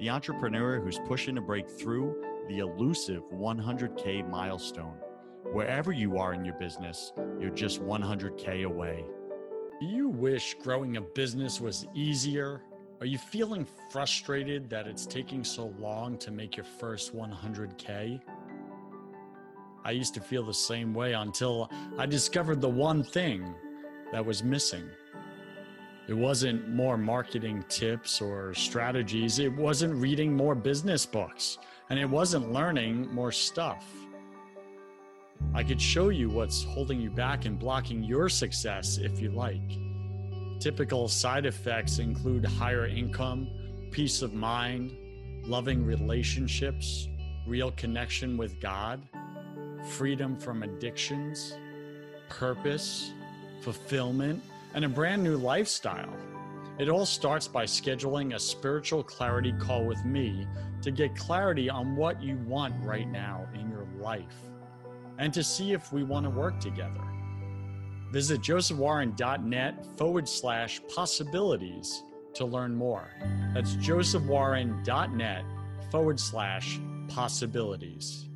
the entrepreneur who's pushing to break through the elusive 100K milestone. Wherever you are in your business, you're just 100K away. Do you wish growing a business was easier? Are you feeling frustrated that it's taking so long to make your first 100K? I used to feel the same way until I discovered the one thing that was missing. It wasn't more marketing tips or strategies. It wasn't reading more business books, and it wasn't learning more stuff. I could show you what's holding you back and blocking your success if you like. Typical side effects include higher income, peace of mind, loving relationships, real connection with God, freedom from addictions, purpose, fulfillment, and a brand new lifestyle. It all starts by scheduling a spiritual clarity call with me to get clarity on what you want right now in your life, and to see if we want to work together. Visit josephwarren.net/possibilities to learn more. That's josephwarren.net/possibilities.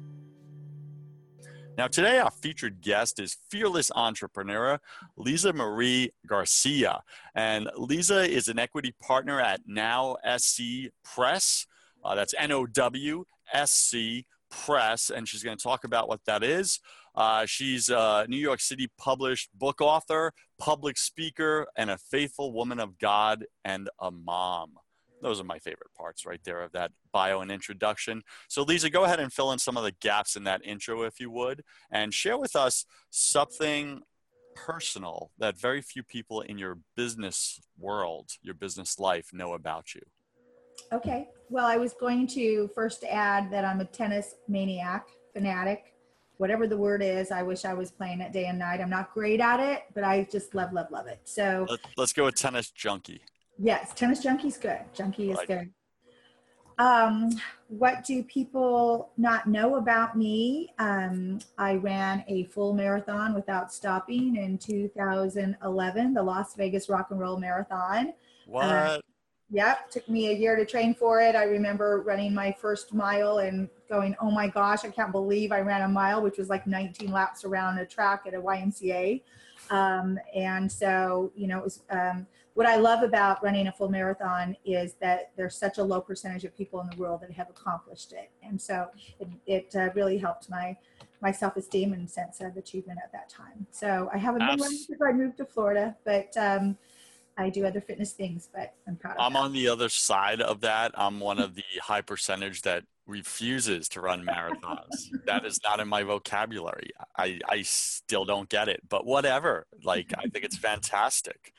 Now today our featured guest is fearless entrepreneur Lisa Marie Garcia. And Lisa is an equity partner at Now SC Press. That's NOW SC Press, and she's going to talk about what that is. She's a New York City published book author, public speaker, and a faithful woman of God and a mom. Those are my favorite parts right there of that bio and introduction. So Lisa, go ahead and fill in some of the gaps in that intro, if you would, and share with us something personal that very few people in your business world, your business life, know about you. Okay. Well, I was going to first add that I'm a tennis maniac, fanatic, whatever the word is. I wish I was playing it day and night. I'm not great at it, but I just love it. So let's go with tennis junkie. Yes. Tennis junkie's good. Junkie is good. What do people not know about me? I ran a full marathon without stopping in 2011, the Las Vegas Rock and Roll Marathon. What? Yep, took me a year to train for it. I remember running my first mile and going, oh my gosh, I can't believe I ran a mile, which was like 19 laps around a track at a YMCA. And so, you know, it was, what I love about running a full marathon is that there's such a low percentage of people in the world that have accomplished it. And so it really helped my self-esteem and sense of achievement at that time. So I haven't been running since I moved to Florida, but, I do other fitness things, but I'm proud of that. I'm on the other side of that. I'm one of the high percentage that refuses to run marathons. That is not in my vocabulary. I still don't get it, but whatever. I think it's fantastic.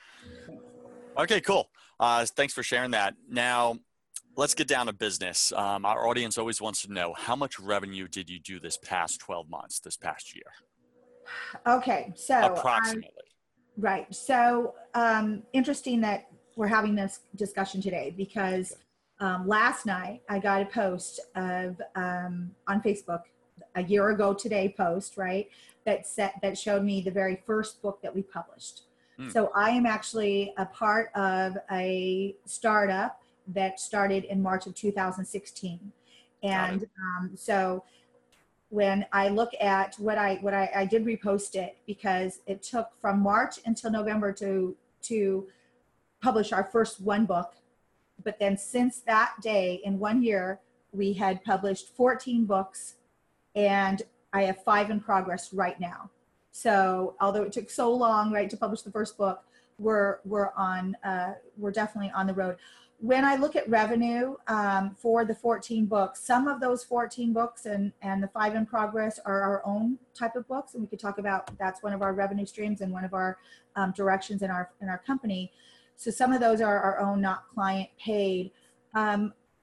Okay, cool. Thanks for sharing that. Now, let's get down to business. Our audience always wants to know, how much revenue did you do this past 12 months, this past year? Okay, so approximately. Right. So interesting that we're having this discussion today, because last night I got a post of on Facebook, a year ago today post, right, that showed me the very first book that we published. So I am actually a part of a startup that started in March of 2016. And so when I look at what I did repost it, because it took from March until November to publish our first one book. But then since that day, in 1 year, we had published 14 books, and I have 5 in progress right now. So although it took so long, right, to publish the first book, we're definitely on the road. When I look at revenue for the 14 books, some of those 14 books and the 5 in progress are our own type of books, and we could talk about that's one of our revenue streams and one of our directions in our company. So some of those are our own, not client paid.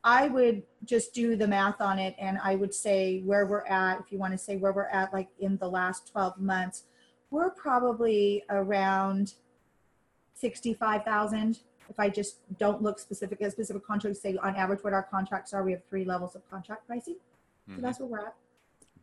I would just do the math on it, and I would say where we're at, if you want to say where we're at, like in the last 12 months, we're probably around 65,000. If I just don't look specific at specific contracts, say on average what our contracts are, we have 3 levels of contract pricing. So that's where we're at.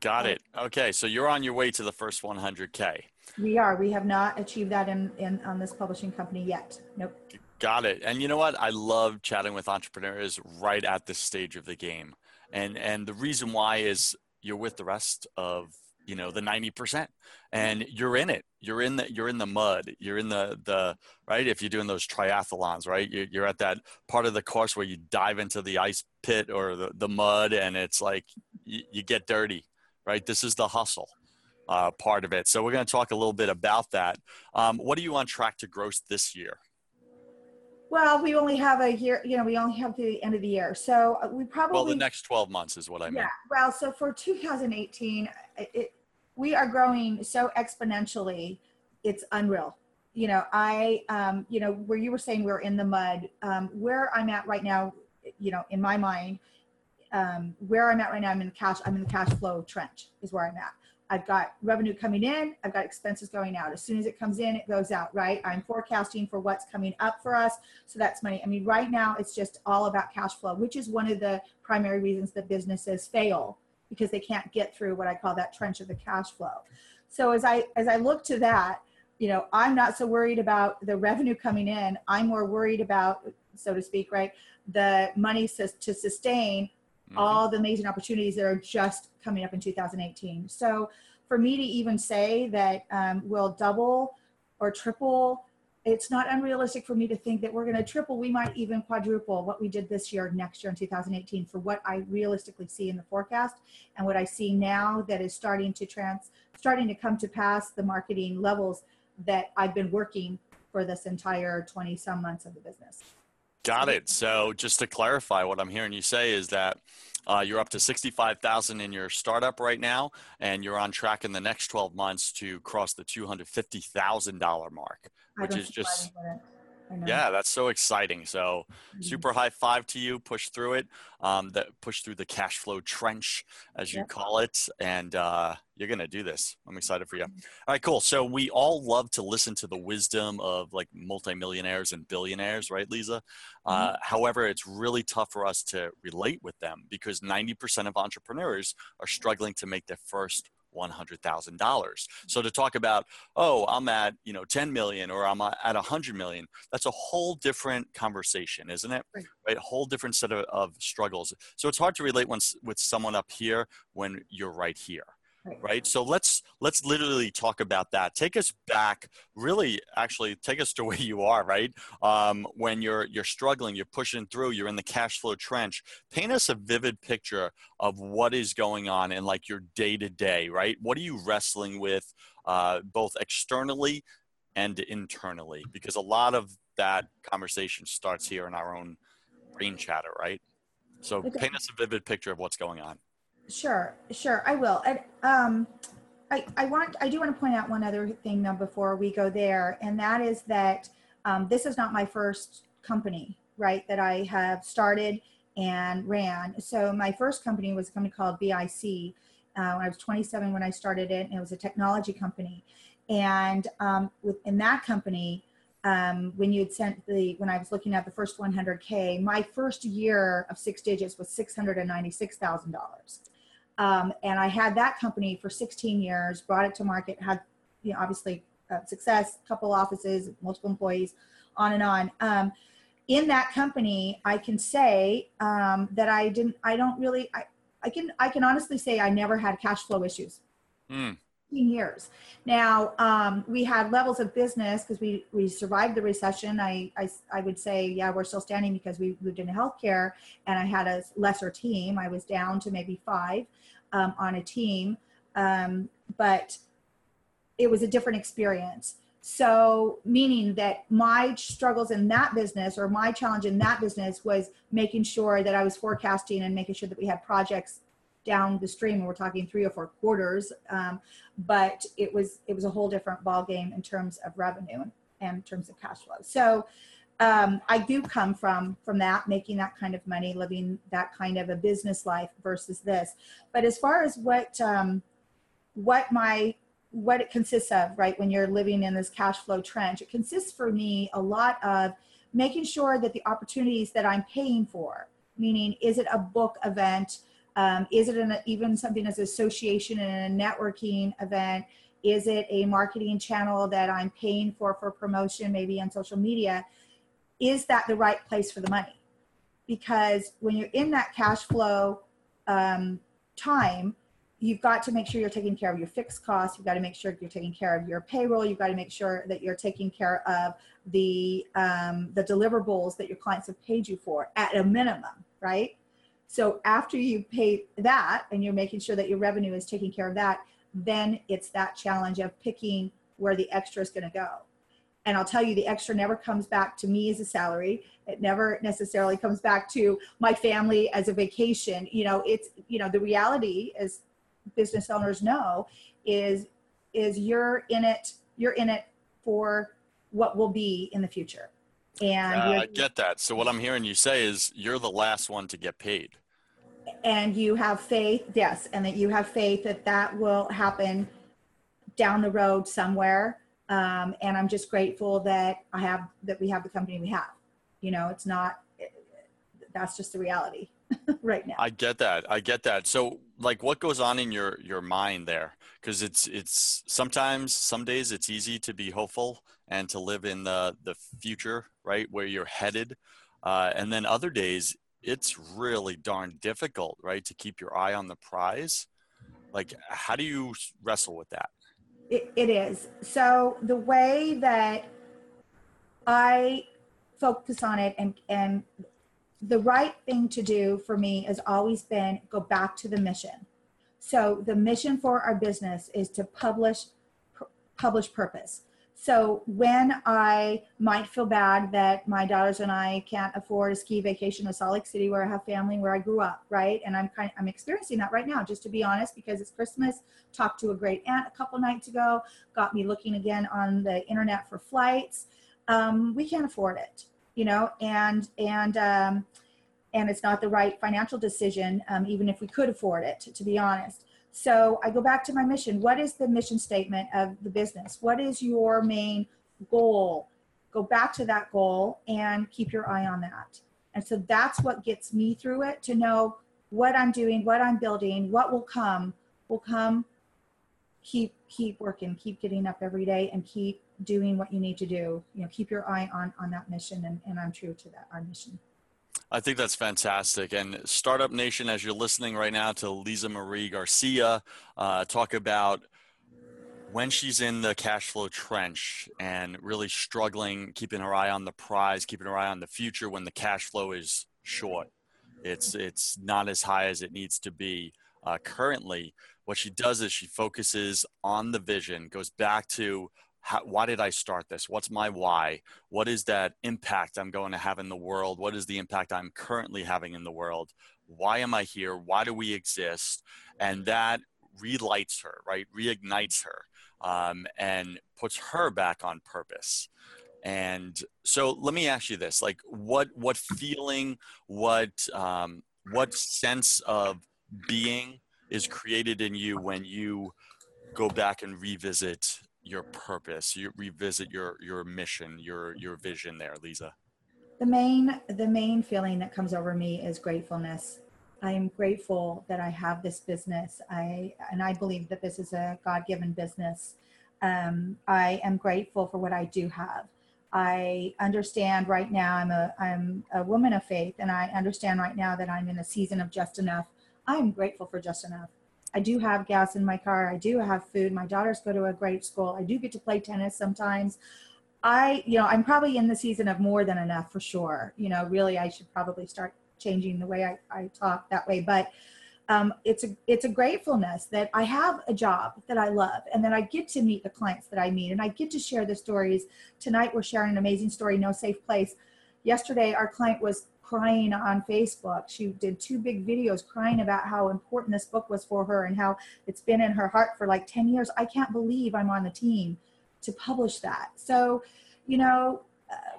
Got it. Okay. So you're on your way to the first 100K. We are. We have not achieved that on this publishing company yet. Nope. Got it. And you know what? I love chatting with entrepreneurs right at this stage of the game. And the reason why is you're with the rest of, you know, the 90%, and you're in it. You're in the mud. You're in the right. If you're doing those triathlons, right, you're at that part of the course where you dive into the ice pit or the mud, and it's like you get dirty, right? This is the hustle part of it. So we're going to talk a little bit about that. What are you on track to gross this year? Well, we only have a year, you know, we only have the end of the year. So we probably, well, the next 12 months is what I mean. Yeah. Well, so for 2018, we are growing so exponentially, it's unreal. You know, you know, where you were saying we're in the mud, where I'm at right now, you know, in my mind, where I'm at right now, I'm in the cash flow trench is where I'm at. I've got revenue coming in, I've got expenses going out. As soon as it comes in, it goes out, right? I'm forecasting for what's coming up for us. So that's money. I mean, right now it's just all about cash flow, which is one of the primary reasons that businesses fail, because they can't get through what I call that trench of the cash flow. So as I look to that, you know, I'm not so worried about the revenue coming in. I'm more worried about, so to speak, right, the money to sustain all the amazing opportunities that are just coming up in 2018. So for me to even say that we'll double or triple, it's not unrealistic for me to think that we're going to triple. We might even quadruple what we did this year, next year in 2018, for what I realistically see in the forecast and what I see now that is starting to come to pass the marketing levels that I've been working for this entire 20 some months of the business. Got it. So just to clarify, what I'm hearing you say is that you're up to 65,000 in your startup right now, and you're on track in the next 12 months to cross the $250,000 mark, which is just, yeah, that's so exciting. So super high five to you, push through it, push through the cash flow trench, as you call it. And you're going to do this. I'm excited for you. All right, cool. So we all love to listen to the wisdom of like multimillionaires and billionaires, right, Lisa? However, it's really tough for us to relate with them because 90% of entrepreneurs are struggling to make their first $100,000. So to talk about, oh, I'm at, you know, 10 million or I'm at 100 million, that's a whole different conversation, isn't it? Right? A whole different set of struggles. So it's hard to relate with someone up here when you're right here. Right. So let's literally talk about that. Take us back, really, actually take us to where you are, right? When you're struggling, you're pushing through, you're in the cash flow trench. Paint us a vivid picture of what is going on in like your day to day, right? What are you wrestling with both externally and internally? Because a lot of that conversation starts here in our own brain chatter, right? So paint us a vivid picture of what's going on. Sure. I will. And, I do want to point out one other thing now before we go there. And that is that this is not my first company, right, that I have started and ran. So my first company was a company called BIC. When I was 27 when I started it, and it was a technology company. And within that company, when I was looking at the first 100K, my first year of 6 digits was $696,000. And I had that company for 16 years, brought it to market, had, you know, obviously success, couple offices, multiple employees, on and on. In that company, I can say that I don't really, I can honestly say I never had cash flow issues. years. Now, we had levels of business because we survived the recession. I would say, yeah, we're still standing because we moved into healthcare and I had a lesser team. I was down to maybe 5 on a team, but it was a different experience. So meaning that my struggles in that business, or my challenge in that business, was making sure that I was forecasting and making sure that we had projects down the stream, and we're talking 3 or 4 quarters, but it was a whole different ball game in terms of revenue and in terms of cash flow. So I do come from that, making that kind of money, living that kind of a business life versus this. But as far as what it consists of, right, when you're living in this cash flow trench, it consists for me a lot of making sure that the opportunities that I'm paying for, meaning, is it a book event? Is it even something as an association and a networking event? Is it a marketing channel that I'm paying for promotion, maybe on social media? Is that the right place for the money? Because when you're in that cash flow time, you've got to make sure you're taking care of your fixed costs. You've got to make sure you're taking care of your payroll. You've got to make sure that you're taking care of the deliverables that your clients have paid you for at a minimum, right? So after you pay that and you're making sure that your revenue is taking care of that, then it's that challenge of picking where the extra is going to go. And I'll tell you, the extra never comes back to me as a salary. It never necessarily comes back to my family as a vacation. You know, it's, you know, the reality, as business owners know, is you're in it for what will be in the future. And I get that. So what I'm hearing you say is you're the last one to get paid. And you have faith, yes, and that you have faith that that will happen down the road somewhere. And I'm just grateful that we have the company we have. You know, it's not, that's just the reality right now. I get that. I get that. So like, what goes on in your mind there? Because it's sometimes, some days it's easy to be hopeful and to live in the future, right, where you're headed. And then other days, it's really darn difficult, right, to keep your eye on the prize. Like, how do you wrestle with that? It is. So the way that I focus on it, and the right thing to do for me has always been go back to the mission. So the mission for our business is to publish purpose. So when I might feel bad that my daughters and I can't afford a ski vacation to Salt Lake City, where I have family, where I grew up, right? And I'm experiencing that right now, just to be honest, because it's Christmas. Talked to a great aunt a couple nights ago, got me looking again on the internet for flights. We can't afford it, you know, and it's not the right financial decision, even if we could afford it, to be honest. So I go back to my mission. What is the mission statement of the business? What is your main goal? Go back to that goal and keep your eye on that. And so that's what gets me through it, to know what I'm doing, what I'm building, what will come. Keep working, keep getting up every day, and keep doing what you need to do. You know, keep your eye on that mission, and I'm true to that, our mission. I think that's fantastic. And Startup Nation, as you're listening right now to Lisa Marie Garcia talk about when she's in the cash flow trench and really struggling, keeping her eye on the prize, keeping her eye on the future, when the cash flow is short, it's not as high as it needs to be currently. What she does is she focuses on the vision, goes back to why did I start this? What's my why? What is that impact I'm going to have in the world? What is the impact I'm currently having in the world? Why am I here? Why do we exist? And that relights her, right? Reignites her, and puts her back on purpose. And so let me ask you this, like what feeling, what sense of being is created in you when you go back and revisit your purpose, you revisit your mission, your vision there, Lisa? The main feeling that comes over me is gratefulness. I am grateful that I have this business. I believe that this is a God-given business. I am grateful for what I do have. I understand right now I'm a woman of faith, and I understand right now that I'm in a season of just enough. I'm grateful for just enough. I do have gas in my car. I do have food. My daughters go to a great school. I do get to play tennis sometimes. I'm probably in the season of more than enough for sure. You know, really, I should probably start changing the way I talk that way. But it's a gratefulness that I have a job that I love, and that I get to meet the clients that I meet, and I get to share the stories. Tonight, we're sharing an amazing story, No Safe Place. Yesterday, our client was crying on Facebook. She did 2 big videos crying about how important this book was for her and how it's been in her heart for like 10 years. I can't believe I'm on the team to publish that. So, you know,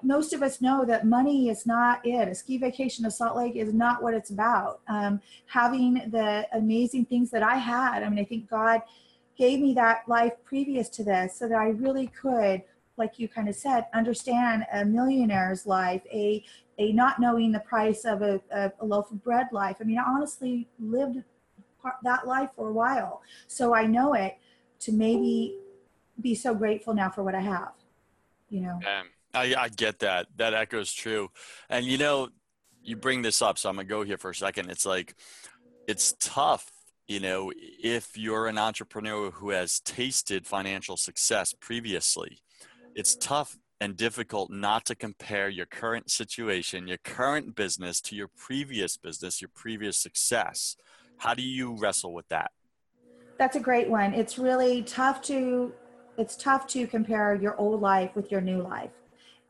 most of us know that money is not it. A ski vacation to Salt Lake is not what it's about. Having the amazing things that I had, I mean, I think God gave me that life previous to this so that I really could, like you kind of said, understand a millionaire's life, a not knowing the price of a loaf of bread life. I mean, I honestly lived that life for a while. So I know it to maybe be so grateful now for what I have, you know. I get that. That echoes true. And, you know, you bring this up, so I'm going to go here for a second. It's like, it's tough, you know, if you're an entrepreneur who has tasted financial success previously. It's tough and difficult not to compare your current situation, your current business to your previous business, your previous success. How do you wrestle with that? That's a great one. It's really tough to, compare your old life with your new life.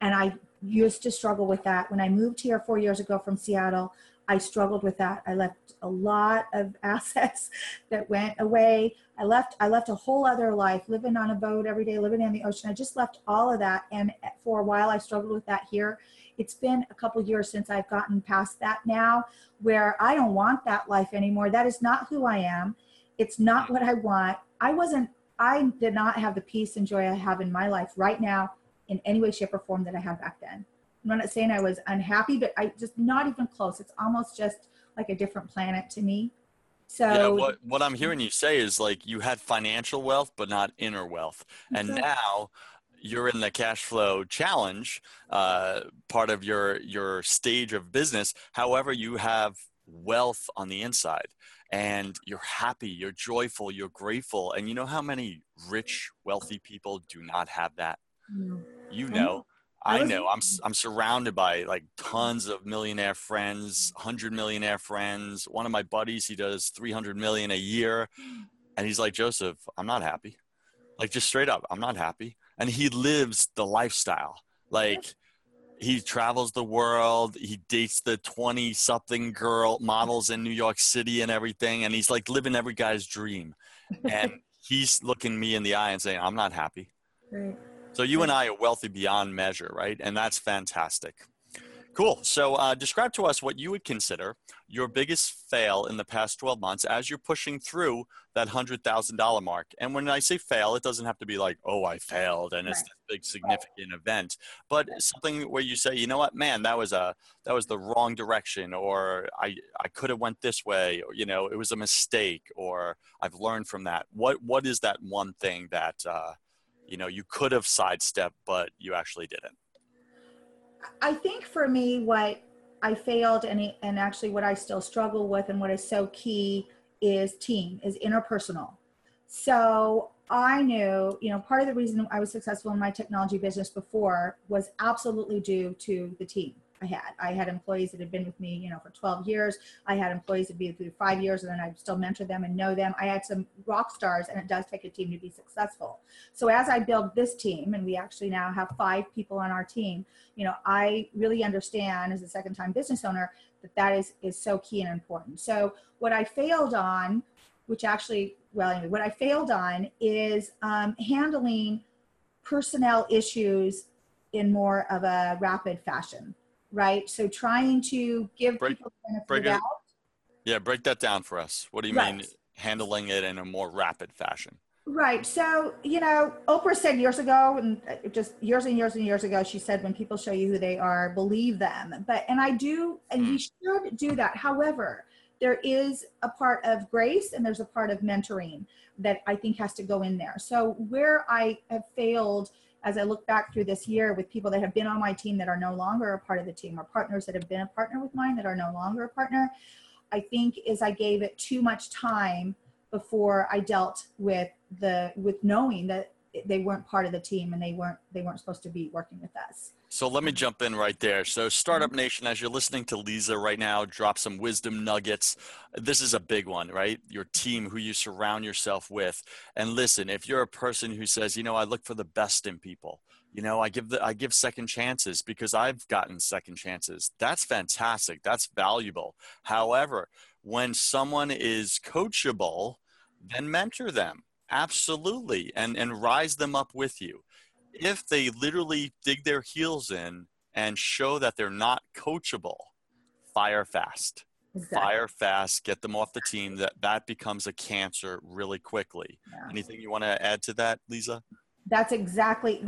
And I used to struggle with that. When I moved here 4 years ago from Seattle, I struggled with that. I left a lot of assets that went away. I left a whole other life, living on a boat every day, living in the ocean. I just left all of that. And for a while, I struggled with that here. It's been a couple years since I've gotten past that now, where I don't want that life anymore. That is not who I am. It's not what I want. I did not have the peace and joy I have in my life right now in any way, shape, or form that I had back then. I'm not saying I was unhappy, but I just not even close. It's almost just like a different planet to me. So yeah, what I'm hearing you say is like you had financial wealth, but not inner wealth. And now you're in the cash flow challenge, part of your stage of business. However, you have wealth on the inside and you're happy, you're joyful, you're grateful. And you know how many rich, wealthy people do not have that? You know. I know I'm surrounded by like tons of millionaire friends, 100 millionaire friends. One of my buddies, he does 300 million a year. And he's like, Joseph, I'm not happy. Like just straight up, I'm not happy. And he lives the lifestyle. Like he travels the world. He dates the 20 something girl models in New York City and everything. And he's like living every guy's dream. And he's looking me in the eye and saying, I'm not happy. Right. So you and I are wealthy beyond measure, right? And that's fantastic. Cool. So describe to us what you would consider your biggest fail in the past 12 months as you're pushing through that $100,000 mark. And when I say fail, it doesn't have to be like, oh, I failed and it's this big significant event, but something where you say, you know what, man, that was the wrong direction, or I could have went this way, or, you know, it was a mistake, or I've learned from that. What is that one thing that, you know, you could have sidestepped, but you actually didn't? I think for me, what I failed and actually what I still struggle with and what is so key is team, is interpersonal. So I knew, you know, part of the reason I was successful in my technology business before was absolutely due to the team I had. I had employees that had been with me, you know, for 12 years. I had employees that had been with me for 5 years, and then I still mentor them and know them. I had some rock stars, and it does take a team to be successful. So as I build this team, and we actually now have 5 people on our team, you know, I really understand as a second-time business owner that that is so key and important. So what I failed on, what I failed on is handling personnel issues in more of a rapid fashion. Right. So trying to give people benefit out. Yeah. Break that down for us. What do you mean handling it in a more rapid fashion? Right. So, you know, Oprah said years ago, and just years and years and years ago, she said, when people show you who they are, believe them. And I do, and we should do that. However, there is a part of grace and there's a part of mentoring that I think has to go in there. So where I have failed as I look back through this year with people that have been on my team that are no longer a part of the team, or partners that have been a partner with mine that are no longer a partner, I think is I gave it too much time before I dealt with knowing that they weren't part of the team and they weren't supposed to be working with us. So let me jump in right there. So Startup Nation, as you're listening to Lisa right now, drop some wisdom nuggets. This is a big one, right? Your team, who you surround yourself with. And listen, if you're a person who says, you know, I look for the best in people, you know, I give second chances because I've gotten second chances. That's fantastic. That's valuable. However, when someone is coachable, then mentor them. Absolutely. And rise them up with you. If they literally dig their heels in and show that they're not coachable, fire fast. Exactly. Fire fast, get them off the team. That becomes a cancer really quickly. Yeah. Anything you want to add to that, Lisa? That's exactly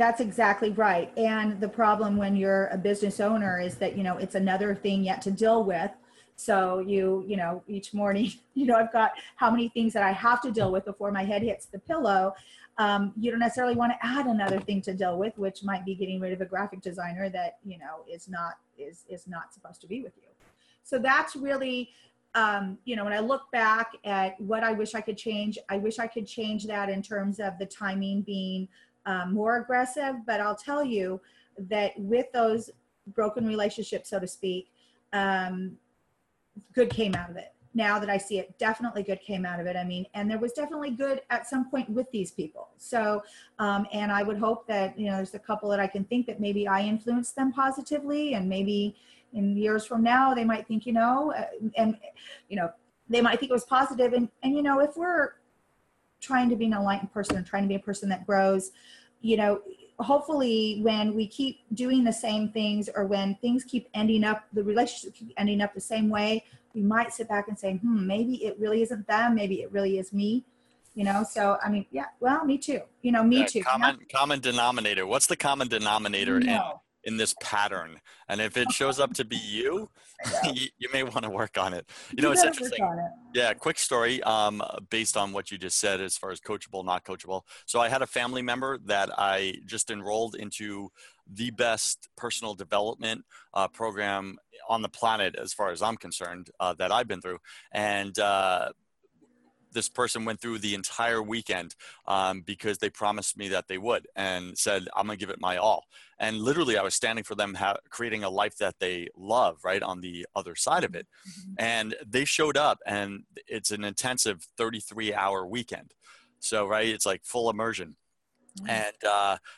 right. And the problem when you're a business owner is that, you know, it's another thing yet to deal with. So you know, each morning, you know, I've got how many things that I have to deal with before my head hits the pillow. You don't necessarily want to add another thing to deal with, which might be getting rid of a graphic designer that, you know, is not supposed to be with you. So that's really, you know, when I look back at what I wish I could change, I wish I could change that in terms of the timing being more aggressive. But I'll tell you that with those broken relationships, so to speak, good came out of it. Now that I see it, definitely good came out of it. I mean, and there was definitely good at some point with these people. So, and I would hope that, you know, there's a couple that I can think that maybe I influenced them positively, and maybe in years from now, they might think, you know, they might think it was positive. And, you know, if we're trying to be an enlightened person, trying to be a person that grows, you know, hopefully when we keep doing the same things, or when things keep ending up, the relationships keep ending up the same way, we might sit back and say, maybe it really isn't them. Maybe it really is me, you know? So, I mean, yeah, well, me too, you know, me too. Common denominator. What's the common denominator in this pattern? And if it shows up to be you, you may want to work on it. You know, it's interesting. Yeah. Quick story based on what you just said, as far as coachable, not coachable. So I had a family member that I just enrolled into the best personal development program on the planet, as far as I'm concerned, that I've been through. And this person went through the entire weekend because they promised me that they would, and said, I'm going to give it my all. And literally I was standing for them, creating a life that they love, right, on the other side of it. And they showed up, and it's an intensive 33-hour weekend. So, right, it's like full immersion. And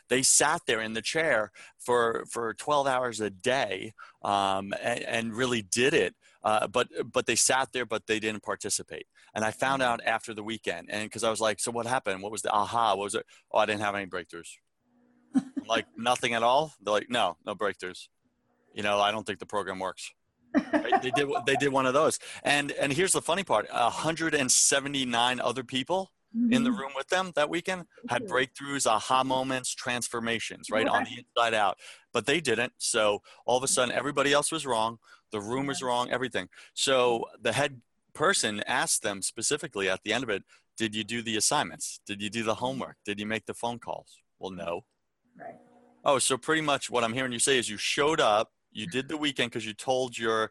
they sat there in the chair for 12 hours a day and really did it. But they sat there, but they didn't participate. And I found out after the weekend, and because I was like, so what happened? What was the aha? What was it? Oh, I didn't have any breakthroughs. I'm like, nothing at all? They're like, no breakthroughs. You know, I don't think the program works. Right? They did one of those. And here's the funny part. 179 other people in the room with them that weekend had breakthroughs, aha moments, transformations, right? On the inside out, but they didn't. So all of a sudden everybody else was wrong. The room was wrong, everything. So the head person asked them specifically at the end of it, did you do the assignments? Did you do the homework? Did you make the phone calls? Well, no. Right. Oh, so pretty much what I'm hearing you say is you showed up, you did the weekend because you told your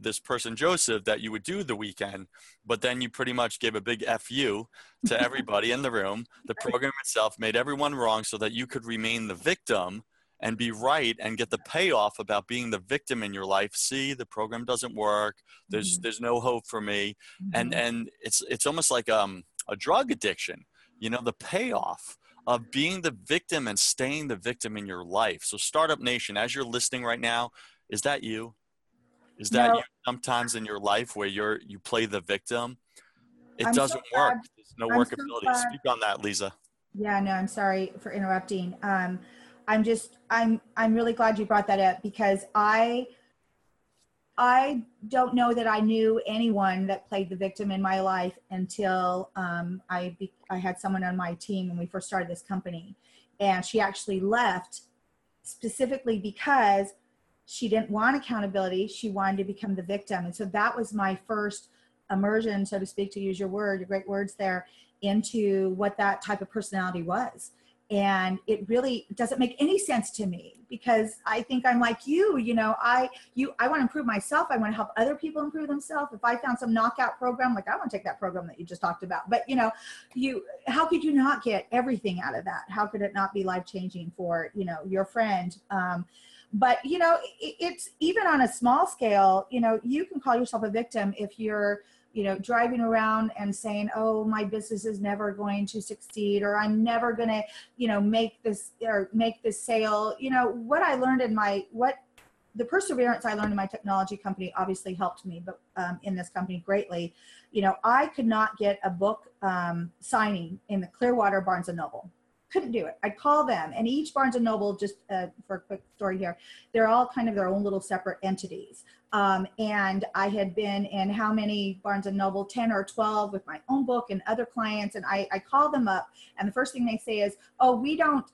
this person, Joseph, that you would do the weekend, but then you pretty much gave a big FU to everybody in the room. The program itself made everyone wrong so that you could remain the victim and be right and get the payoff about being the victim in your life. See, the program doesn't work. There's no hope for me. And it's almost like a drug addiction, you know, the payoff of being the victim and staying the victim in your life. So Startup Nation, as you're listening right now, is that you? Is that you sometimes in your life where you play the victim? It doesn't work. There's no workability. Speak on that, Lisa. Yeah, no, I'm sorry for interrupting. I'm really glad you brought that up, because I don't know that I knew anyone that played the victim in my life until I had someone on my team when we first started this company, and she actually left specifically because she didn't want accountability. She wanted to become the victim. And so that was my first immersion, so to speak, to use your word, your great words there, into what that type of personality was. And it really doesn't make any sense to me, because I think I'm like you, you know, I want to improve myself. I want to help other people improve themselves. If I found some knockout program, like I want to take that program that you just talked about, but you know, how could you not get everything out of that? How could it not be life-changing for, you know, your friend? But you know, it's even on a small scale, you know, you can call yourself a victim if you're, you know, driving around and saying, oh, my business is never going to succeed, or I'm never going to, you know, make this sale. You know, what I learned in the perseverance I learned in my technology company obviously helped me, but in this company greatly. You know, I could not get a book signing in the Clearwater Barnes and Noble. Couldn't do it. I'd call them, and each Barnes and Noble, just for a quick story here, they're all kind of their own little separate entities. And I had been in how many Barnes and Noble, 10 or 12 with my own book and other clients. And I call them up, and the first thing they say is, oh, we don't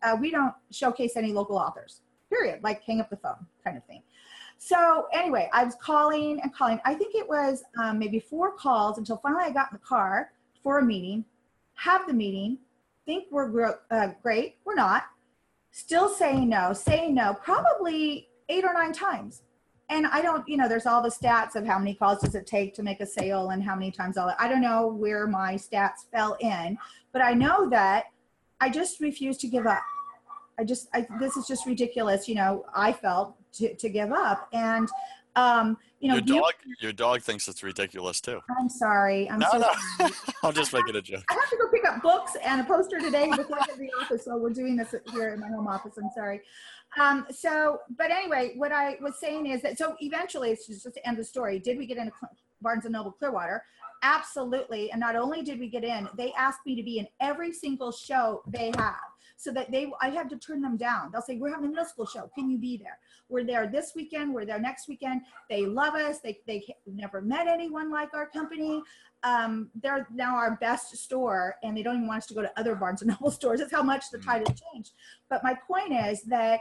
showcase any local authors, period. Like, hang up the phone kind of thing. So anyway, I was calling and calling. I think it was maybe 4 calls until finally I got in the car for a meeting, have the meeting, think we're great. We're not. Still saying no, probably 8 or 9 times. And I don't, you know, there's all the stats of how many calls does it take to make a sale and how many times all that. I don't know where my stats fell in, but I know that I just refused to give up. This is just ridiculous. You know, I felt to give up. And, you know, your dog thinks it's ridiculous too. I'm sorry. I'm so sorry. I'm just making a joke. I have to go pick up books and a poster today before I get to the office. So we're doing this here in my home office. I'm sorry. So, but anyway, what I was saying is that, so eventually, it's just to end the story. Did we get into Barnes and Noble Clearwater? Absolutely. And not only did we get in, they asked me to be in every single show they have, so that I have to turn them down. They'll say, we're having a middle school show. Can you be there? We're there this weekend. We're there next weekend. They love us. They never met anyone like our company. They're now our best store, and they don't even want us to go to other Barnes and Noble stores. That's how much the tide has changed. But my point is that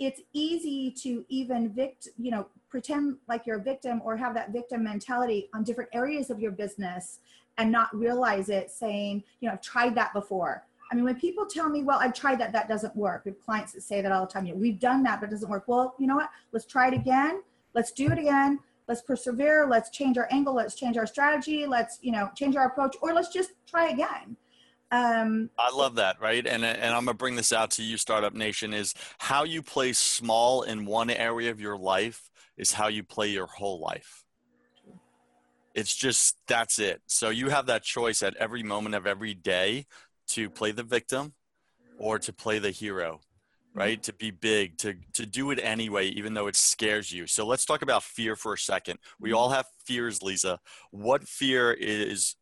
it's easy to even you know, pretend like you're a victim or have that victim mentality on different areas of your business and not realize it, saying, you know, I've tried that before. I mean, when people tell me, well, I've tried that, that doesn't work. We have clients that say that all the time. You know, we've done that, but it doesn't work. Well, you know what? Let's try it again. Let's do it again. Let's persevere. Let's change our angle. Let's change our strategy. Let's, you know, change our approach, or let's just try again. I love that, right? And I'm gonna bring this out to you, Startup Nation, is how you play small in one area of your life is how you play your whole life. It's just, that's it. So you have that choice at every moment of every day to play the victim or to play the hero, right? To be big, to do it anyway, even though it scares you. So let's talk about fear for a second. We all have fears, Lisa. What fear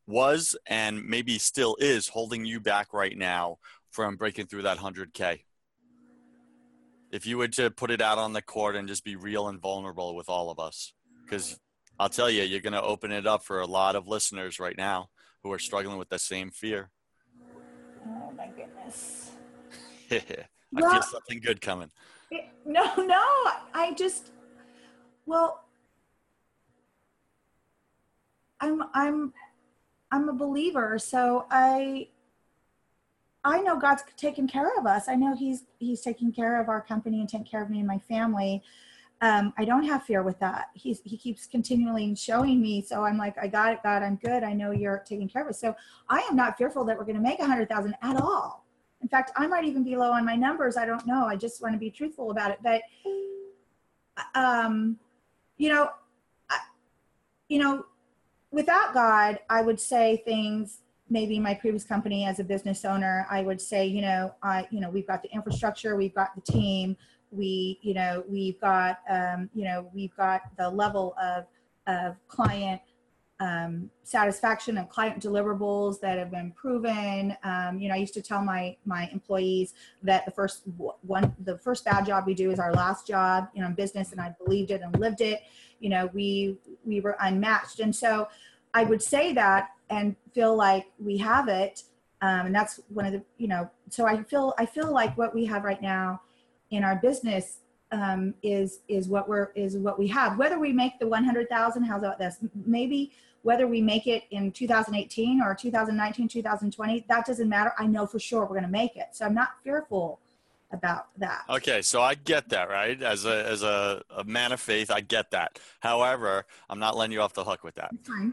was and maybe still is holding you back right now from breaking through that 100K? If you were to put it out on the court and just be real and vulnerable with all of us, because I'll tell you, you're going to open it up for a lot of listeners right now who are struggling with the same fear. Oh my goodness. I feel something good coming. I'm a believer. So I know God's taking care of us. I know he's taking care of our company and taking care of me and my family. I don't have fear with that. He keeps continually showing me. So I'm like, I got it, God, I'm good. I know you're taking care of us. So I am not fearful that we're going to make 100,000 at all. In fact, I might even be low on my numbers. I don't know. I just want to be truthful about it. But, you know, without God, I would say things. Maybe my previous company as a business owner, I would say, we've got the infrastructure, we've got the team, we've got the level of client satisfaction and client deliverables that have been proven. I used to tell my employees that the first bad job we do is our last job, in business, and I believed it and lived it. We were unmatched. And so I would say that and feel like we have it. And that's one of the, so I feel like what we have right now in our business is what we have. Whether we make the 100,000, how's about this? Maybe whether we make it in 2018 or 2019, 2020, that doesn't matter. I know for sure we're going to make it. So I'm not fearful about that. Okay. So I get that, right? As a man of faith, I get that. However, I'm not letting you off the hook with that.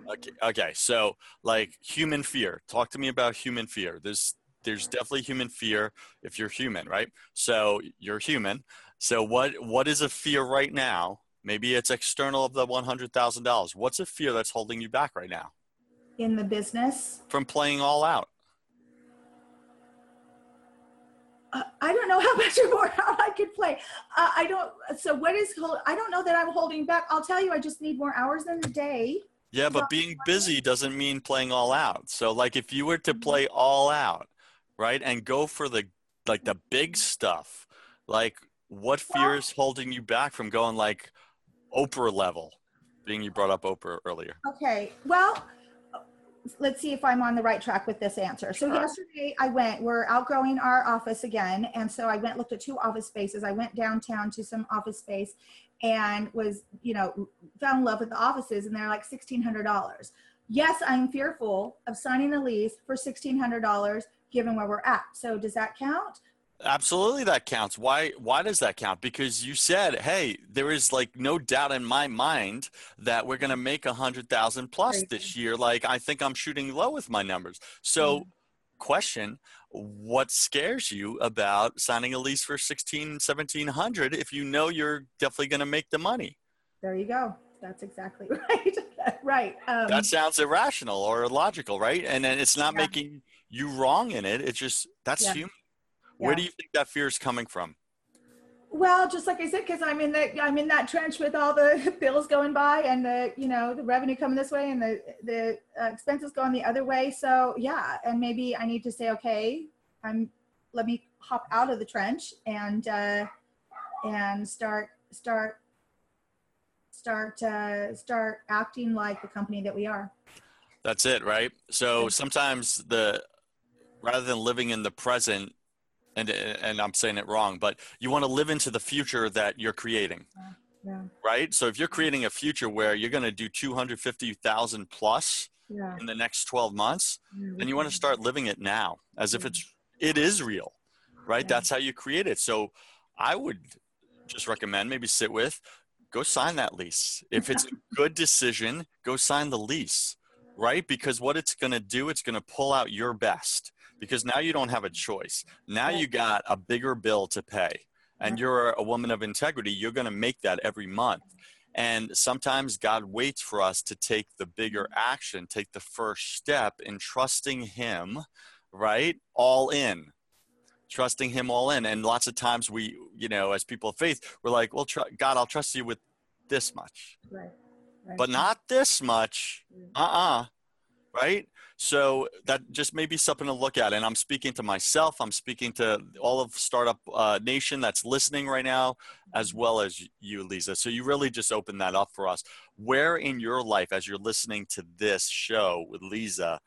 Okay. Okay. So like human fear, talk to me about human fear. There's definitely human fear if you're human, right? So you're human. So what is a fear right now? Maybe it's external of the $100,000. What's a fear that's holding you back right now? In the business? From playing all out. I don't know how much more out I could play. So what is, I don't know that I'm holding back. I'll tell you, I just need more hours in the day. Yeah, but being busy doesn't mean playing all out. So like if you were to play all out, right? And go for the big stuff, like what fear is holding you back from going like Oprah level, being you brought up Oprah earlier? Okay. Well, let's see if I'm on the right track with this answer. So yesterday I went, we're outgrowing our office again. And so I went, looked at two office spaces. I went downtown to some office space and was, you know, fell in love with the offices, and they're like $1,600. Yes, I'm fearful of signing a lease for $1,600 given where we're at. So does that count? Absolutely, that counts. Why does that count? Because you said, hey, there is like no doubt in my mind that we're going to make 100,000 plus this year. Like, I think I'm shooting low with my numbers. So question, what scares you about signing a lease for 16, 1700 if you know you're definitely going to make the money? There you go. That's exactly right. Right. That sounds irrational or illogical, right? And then it's not making you wrong in it. It's just, that's human. Yeah. Where do you think that fear is coming from? Well, just like I said, because I'm in that trench with all the bills going by and the, you know, the revenue coming this way and the expenses going the other way. So yeah, and maybe I need to say, okay, let me hop out of the trench and start acting like the company that we are. That's it, right? So sometimes rather than living in the present. And I'm saying it wrong, but you want to live into the future that you're creating, right? So if you're creating a future where you're going to do 250,000 plus in the next 12 months, then you want to start living it now as if it is real, right? That's how you create it. So I would just recommend maybe go sign that lease. If it's a good decision, go sign the lease, right? Because what it's going to do, it's going to pull out your best. Because now you don't have a choice. Now you got a bigger bill to pay, and you're a woman of integrity. You're going to make that every month. And sometimes God waits for us to take the bigger action, take the first step in trusting him, right? All in. Trusting him all in. And lots of times we, you know, as people of faith, we're like, well, God, I'll trust you with this much, but not this much. Right? So that just may be something to look at. And I'm speaking to myself. I'm speaking to all of Startup Nation that's listening right now, as well as you, Lisa. So you really just opened that up for us. Where in your life, as you're listening to this show with Lisa,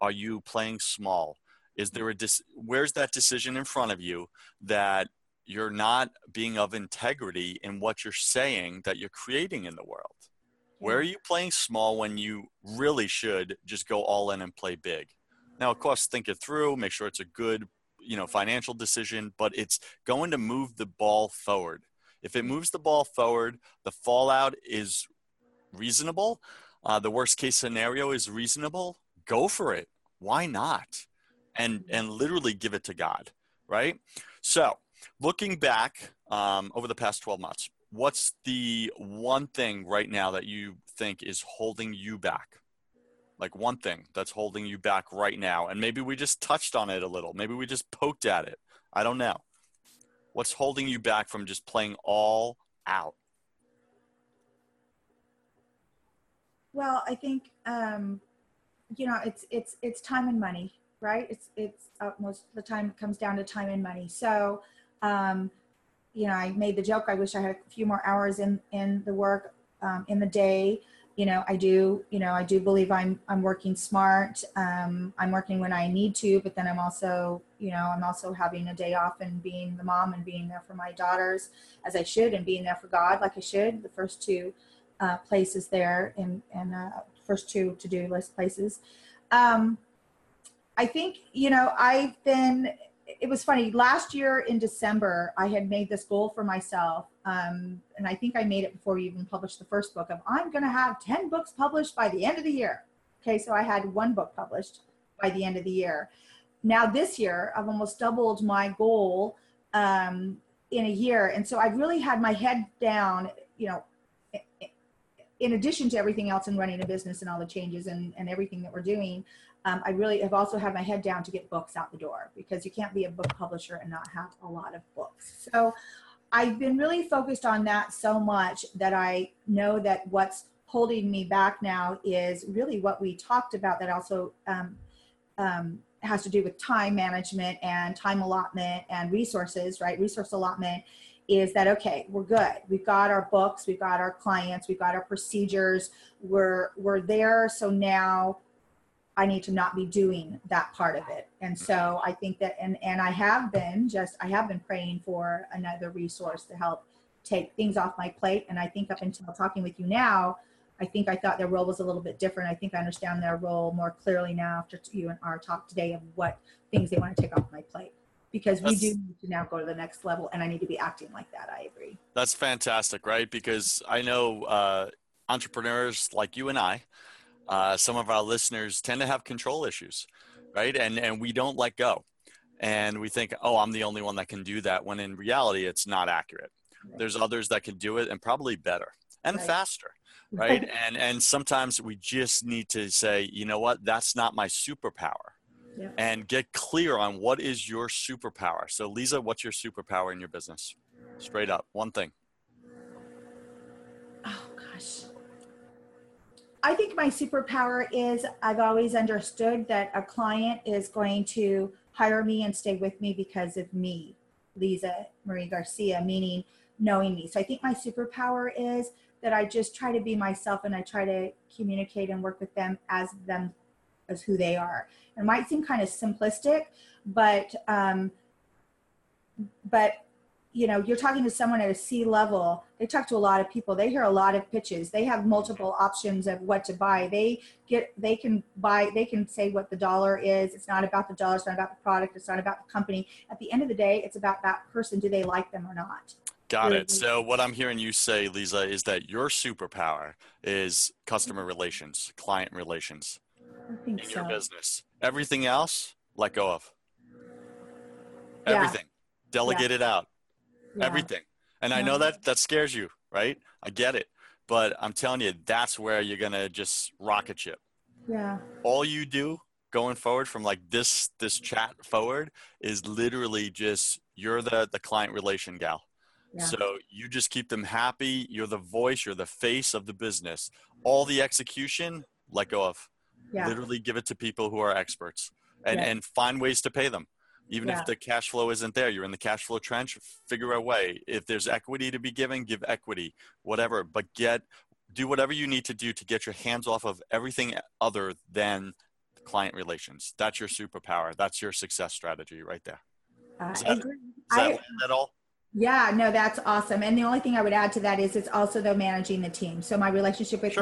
are you playing small? Is there where's that decision in front of you that you're not being of integrity in what you're saying that you're creating in the world? Where are you playing small when you really should just go all in and play big? Now, of course, think it through, make sure it's a good, you know, financial decision, but it's going to move the ball forward. If it moves the ball forward, the fallout is reasonable. The worst case scenario is reasonable. Go for it. Why not? And literally give it to God, right? So looking back over the past 12 months, what's the one thing right now that you think is holding you back? Like one thing that's holding you back right now. And maybe we just touched on it a little. Maybe we just poked at it. I don't know. What's holding you back from just playing all out? Well, I think, you know, it's time and money, right? It's most of the time it comes down to time and money. So, you know, I made the joke, I wish I had a few more hours in the work, in the day. You know, I do believe I'm working smart. I'm working when I need to, but then I'm also having a day off and being the mom and being there for my daughters as I should and being there for God like I should. The first two places there and first two to-do list places. I think, you know, I've been, it was funny, last year in December, I had made this goal for myself. And I think I made it before we even published the first book of, I'm going to have 10 books published by the end of the year. Okay. So I had one book published by the end of the year. Now this year, I've almost doubled my goal in a year. And so I've really had my head down, you know, in addition to everything else and running a business and all the changes and everything that we're doing. I really have also had my head down to get books out the door, because you can't be a book publisher and not have a lot of books. So I've been really focused on that so much that I know that what's holding me back now is really what we talked about, that also has to do with time management and time allotment and resources, right? Resource allotment is that, okay, we're good. We've got our books, we've got our clients, we've got our procedures, we're there. So now I need to not be doing that part of it. And so I think that, and I have been just, I have been praying for another resource to help take things off my plate. And I think up until talking with you now, I think I thought their role was a little bit different. I think I understand their role more clearly now after you and our talk today of what things they want to take off my plate, because we do need to now go to the next level, and I need to be acting like that. I agree. That's fantastic, right? Because I know entrepreneurs like you and I, some of our listeners tend to have control issues, right? And we don't let go. And we think, oh, I'm the only one that can do that, when in reality, it's not accurate. Right. There's others that can do it, and probably better and right. faster, right? And sometimes we just need to say, you know what, that's not my superpower. Yeah. And get clear on what is your superpower. So Lisa, what's your superpower in your business? Straight up, one thing. Oh gosh. I think my superpower is I've always understood that a client is going to hire me and stay with me because of me, Lisa Marie Garcia, meaning knowing me. So I think my superpower is that I just try to be myself, and I try to communicate and work with them as who they are. It might seem kind of simplistic, but you know, you're talking to someone at a C level. They talk to a lot of people. They hear a lot of pitches. They have multiple options of what to buy. They can say what the dollar is. It's not about the dollar. It's not about the product. It's not about the company. At the end of the day, it's about that person. Do they like them or not? Got it. So what I'm hearing you say, Lisa, is that your superpower is customer relations, client relations. I think in your business. Everything else, let go of. Everything. Yeah. Delegate it out. Yeah. Everything. And I know that scares you, right? I get it. But I'm telling you, that's where you're going to just rocket ship. Yeah. All you do going forward from like this chat forward is literally just, you're the client relation gal. Yeah. So you just keep them happy. You're the voice. You're the face of the business. All the execution, let go of. Yeah. Literally give it to people who are experts, and find ways to pay them. Even if the cash flow isn't there, you're in the cash flow trench, figure a way. If there's equity to be given, give equity, whatever, but do whatever you need to do to get your hands off of everything other than client relations. That's your superpower. That's your success strategy right there. Is that all? Yeah, no, that's awesome. And the only thing I would add to that is it's also though managing the team. So my relationship with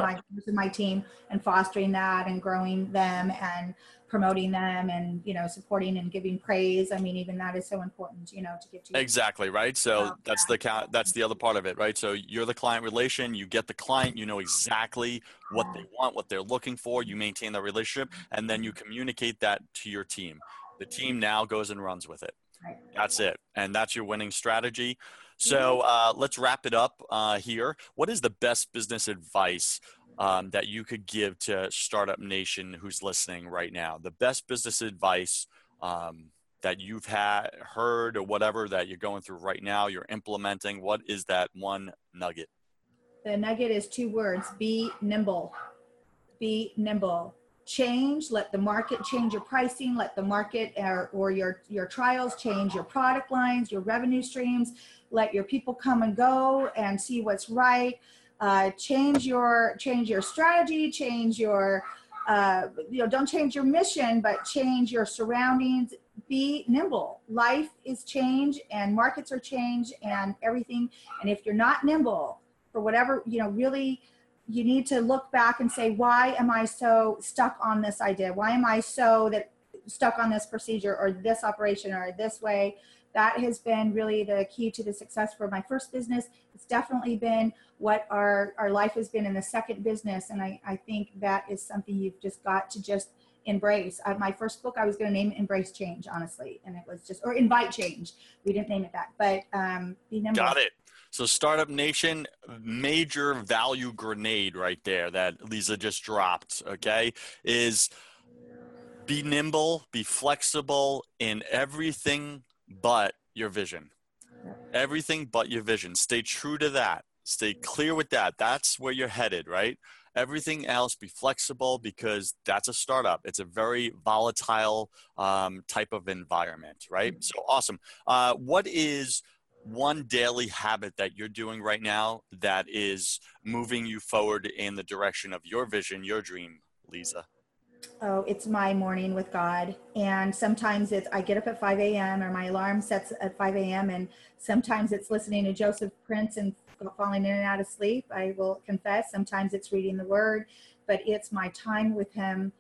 my team, and fostering that and growing them and promoting them, and, you know, supporting and giving praise. I mean, even that is so important, you know, to get to. Exactly. Right. So that's the other part of it. Right. So you're the client relation, you get the client, you know exactly what they want, what they're looking for. You maintain the relationship, and then you communicate that to your team. The team now goes and runs with it. Right. That's it. And that's your winning strategy. So let's wrap it up here. What is the best business advice that you could give to Startup Nation who's listening right now? The best business advice that you've heard or whatever that you're going through right now, you're implementing. What is that one nugget? The nugget is 2 words. Be nimble. Be nimble. Change, let the market change your pricing, let the market or your trials change your product lines, your revenue streams, let your people come and go and see what's right. Change your strategy, change your, don't change your mission, but change your surroundings. Be nimble. Life is change, and markets are change, and everything. And if you're not nimble for whatever, you know, really, you need to look back and say, why am I so stuck on this idea? Why am I so stuck on this procedure or this operation or this way? That has been really the key to the success for my first business. It's definitely been what our life has been in the second business. And I think that is something you've just got to just embrace. My first book, I was going to name it Embrace Change, honestly. And it was just, or Invite Change. We didn't name it that, but the number. Got it. So Startup Nation, major value grenade right there that Lisa just dropped, okay, is be nimble, be flexible in everything but your vision. Everything but your vision. Stay true to that. Stay clear with that. That's where you're headed, right? Everything else, be flexible, because that's a startup. It's a very volatile type of environment, right? So awesome. What is one daily habit that you're doing right now that is moving you forward in the direction of your vision, your dream, Lisa? Oh, it's my morning with God. And sometimes it's, I get up at 5 a.m. or my alarm sets at 5 a.m. And sometimes it's listening to Joseph Prince and falling in and out of sleep. I will confess, sometimes it's reading the word, but it's my time with him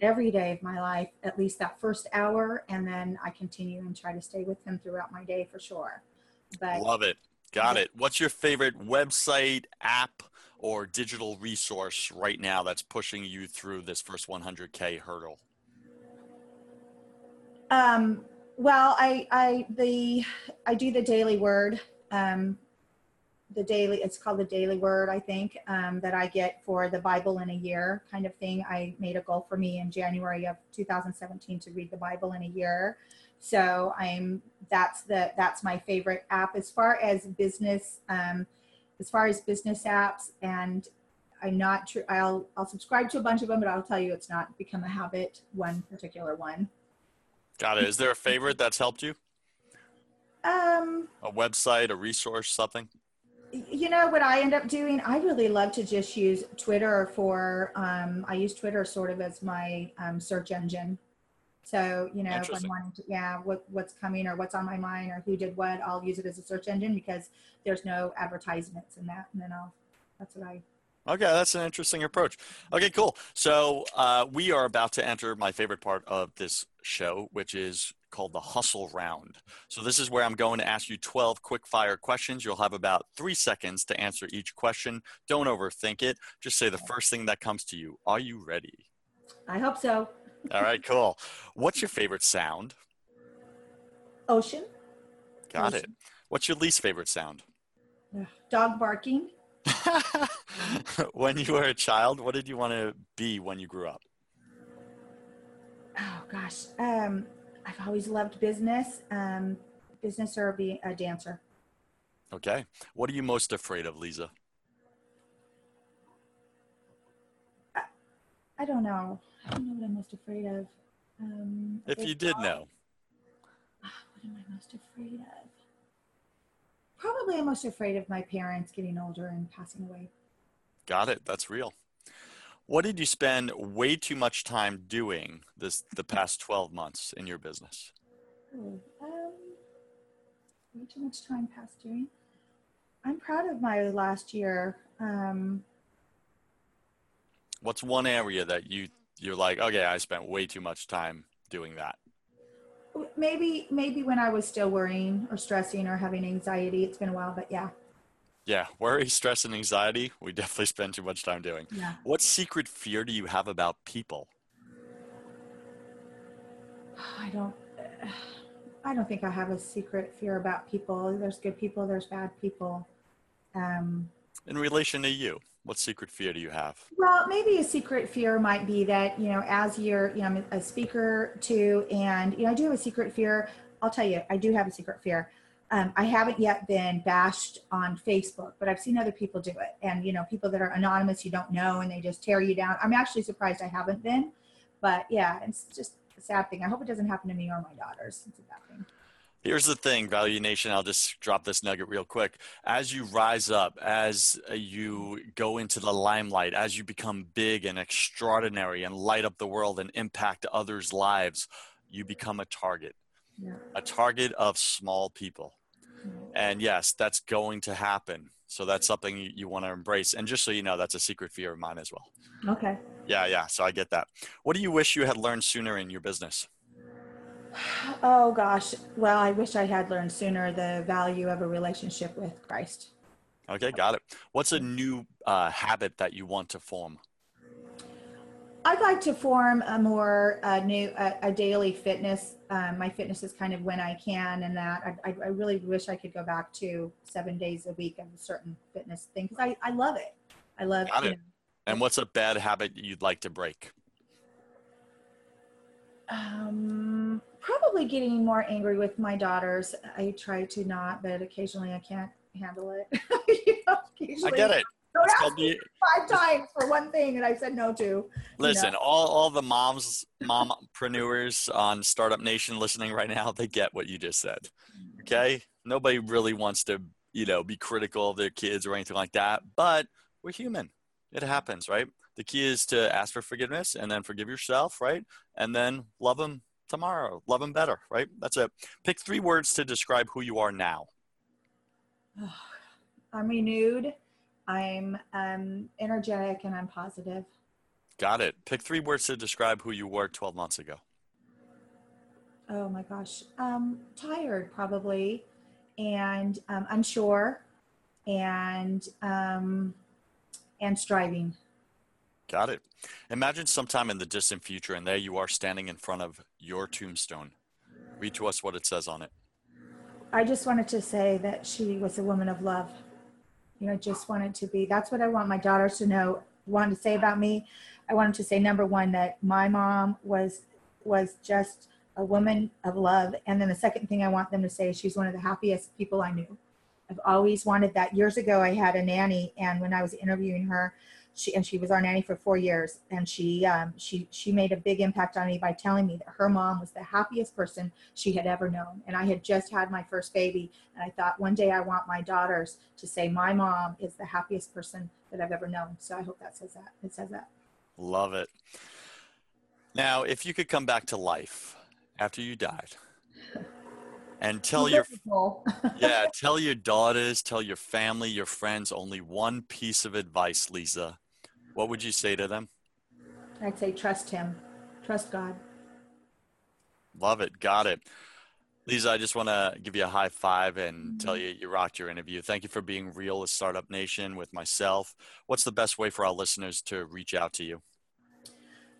every day of my life, at least that first hour. And then I continue and try to stay with him throughout my day for sure. But love it. Got it. What's your favorite website, app, or digital resource right now that's pushing you through this first 100K hurdle? Well, I do the Daily Word. It's called the Daily Word, I think, that I get for the Bible in a year kind of thing. I made a goal for me in January of 2017 to read the Bible in a year. So that's my favorite app as far as business, apps. And I'm not sure, I'll subscribe to a bunch of them, but I'll tell you, it's not become a habit, one particular one. Got it. Is there a favorite that's helped you? A website, a resource, something? You know what I end up doing? I really love to just use Twitter for, I use Twitter sort of as my search engine. So, you know, if I'm wanting to, yeah, what's coming or what's on my mind or who did what, I'll use it as a search engine because there's no advertisements in that. And then that's what I. Okay, that's an interesting approach. Okay, cool. So we are about to enter my favorite part of this show, which is called the hustle round. So this is where I'm going to ask you 12 quick fire questions. You'll have about 3 seconds to answer each question. Don't overthink it. Just say the first thing that comes to you. Are you ready? I hope so. All right, cool. What's your favorite sound? Ocean. Got it. What's your least favorite sound? Dog barking. When you were a child, what did you want to be when you grew up? Oh gosh. I've always loved business, or being a dancer. Okay. What are you most afraid of, Lisa? I don't know. I don't know what I'm most afraid of. If you did know. What am I most afraid of? Probably I'm most afraid of my parents getting older and passing away. Got it. That's real. What did you spend way too much time doing the past 12 months in your business? Way too much time past doing. I'm proud of my last year. What's one area that you're like, okay, I spent way too much time doing that? Maybe when I was still worrying or stressing or having anxiety. It's been a while, but yeah. Yeah, worry, stress, and anxiety, we definitely spend too much time doing. Yeah. What secret fear do you have about people? I don't think I have a secret fear about people. There's good people, there's bad people. In relation to you, what secret fear do you have? Well, maybe a secret fear might be that, you know, as you're, you know, I'm a speaker too, and, you know, I do have a secret fear. I'll tell you, I do have a secret fear. I haven't yet been bashed on Facebook, but I've seen other people do it. And, you know, people that are anonymous, you don't know, and they just tear you down. I'm actually surprised I haven't been, but yeah, it's just a sad thing. I hope it doesn't happen to me or my daughters. It's a bad thing. Here's the thing, Value Nation, I'll just drop this nugget real quick. As you rise up, as you go into the limelight, as you become big and extraordinary and light up the world and impact others' lives, you become a target. Yeah. A target of small people. And yes, that's going to happen. So that's something you want to embrace. And just so you know, that's a secret fear of mine as well. Okay. Yeah. So I get that. What do you wish you had learned sooner in your business? Oh gosh. Well, I wish I had learned sooner the value of a relationship with Christ. Okay. Got it. What's a new habit that you want to form? I'd like to form a more a daily fitness. My fitness is kind of when I can, and that I really wish I could go back to 7 days a week of a certain fitness thing, because I love it. I love it. And what's a bad habit you'd like to break? Probably getting more angry with my daughters. I try to not, but occasionally I can't handle it. I get it. Don't ask me 5 times for one thing and I said no to. Listen, all the moms, mompreneurs on Startup Nation listening right now, they get what you just said. Okay? Nobody really wants to, be critical of their kids or anything like that, but we're human. It happens, right? The key is to ask for forgiveness and then forgive yourself, right? And then love them tomorrow. Love them better, right? That's it. Pick 3 words to describe who you are now. I'm renewed. I'm energetic, and I'm positive. Got it. Pick 3 words to describe who you were 12 months ago. Oh my gosh. Tired probably, and unsure, and striving. Got it. Imagine sometime in the distant future, and there you are standing in front of your tombstone. Read to us what it says on it. I just wanted to say that she was a woman of love. Just wanted to be, that's what I want my daughters to know, wanted to say about me. I wanted to say, number one, that my mom was just a woman of love. And then the second thing I want them to say is she's one of the happiest people I knew. I've always wanted that. Years ago, I had a nanny, and when I was interviewing her, she was our nanny for 4 years. And she made a big impact on me by telling me that her mom was the happiest person she had ever known. And I had just had my first baby, and I thought, one day I want my daughters to say my mom is the happiest person that I've ever known. So I hope that says that. It says that. Love it. Now, if you could come back to life after you died and tell your daughters, tell your family, your friends, only one piece of advice, Lisa, what would you say to them? I'd say trust him. Trust God. Love it. Got it. Lisa, I just want to give you a high five and tell you rocked your interview. Thank you for being real with Startup Nation, with myself. What's the best way for our listeners to reach out to you?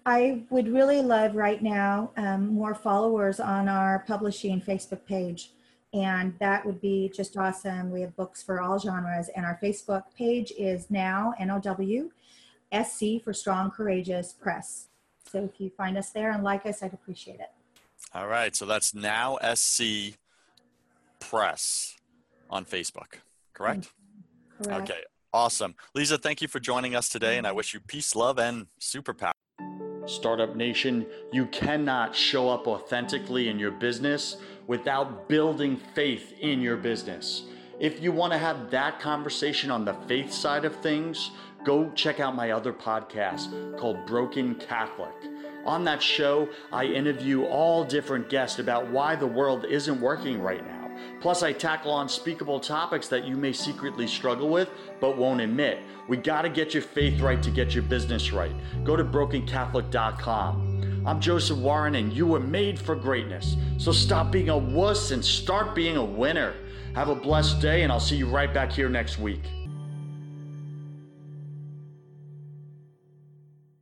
I would really love right now more followers on our publishing Facebook page, and that would be just awesome. We have books for all genres, and our Facebook page is Now, NOW, SC for Strong Courageous Press. So if you find us there and like us, I'd appreciate it. All right. So that's Now SC Press on Facebook, correct? Mm-hmm. Correct. Okay. Awesome. Lisa, thank you for joining us today, and I wish you peace, love, and superpower. Startup Nation, you cannot show up authentically in your business without building faith in your business. If you want to have that conversation on the faith side of things, go check out my other podcast called Broken Catholic. On that show, I interview all different guests about why the world isn't working right now. Plus, I tackle unspeakable topics that you may secretly struggle with but won't admit. We got to get your faith right to get your business right. Go to brokencatholic.com. I'm Joseph Warren, and you were made for greatness. So stop being a wuss and start being a winner. Have a blessed day, and I'll see you right back here next week.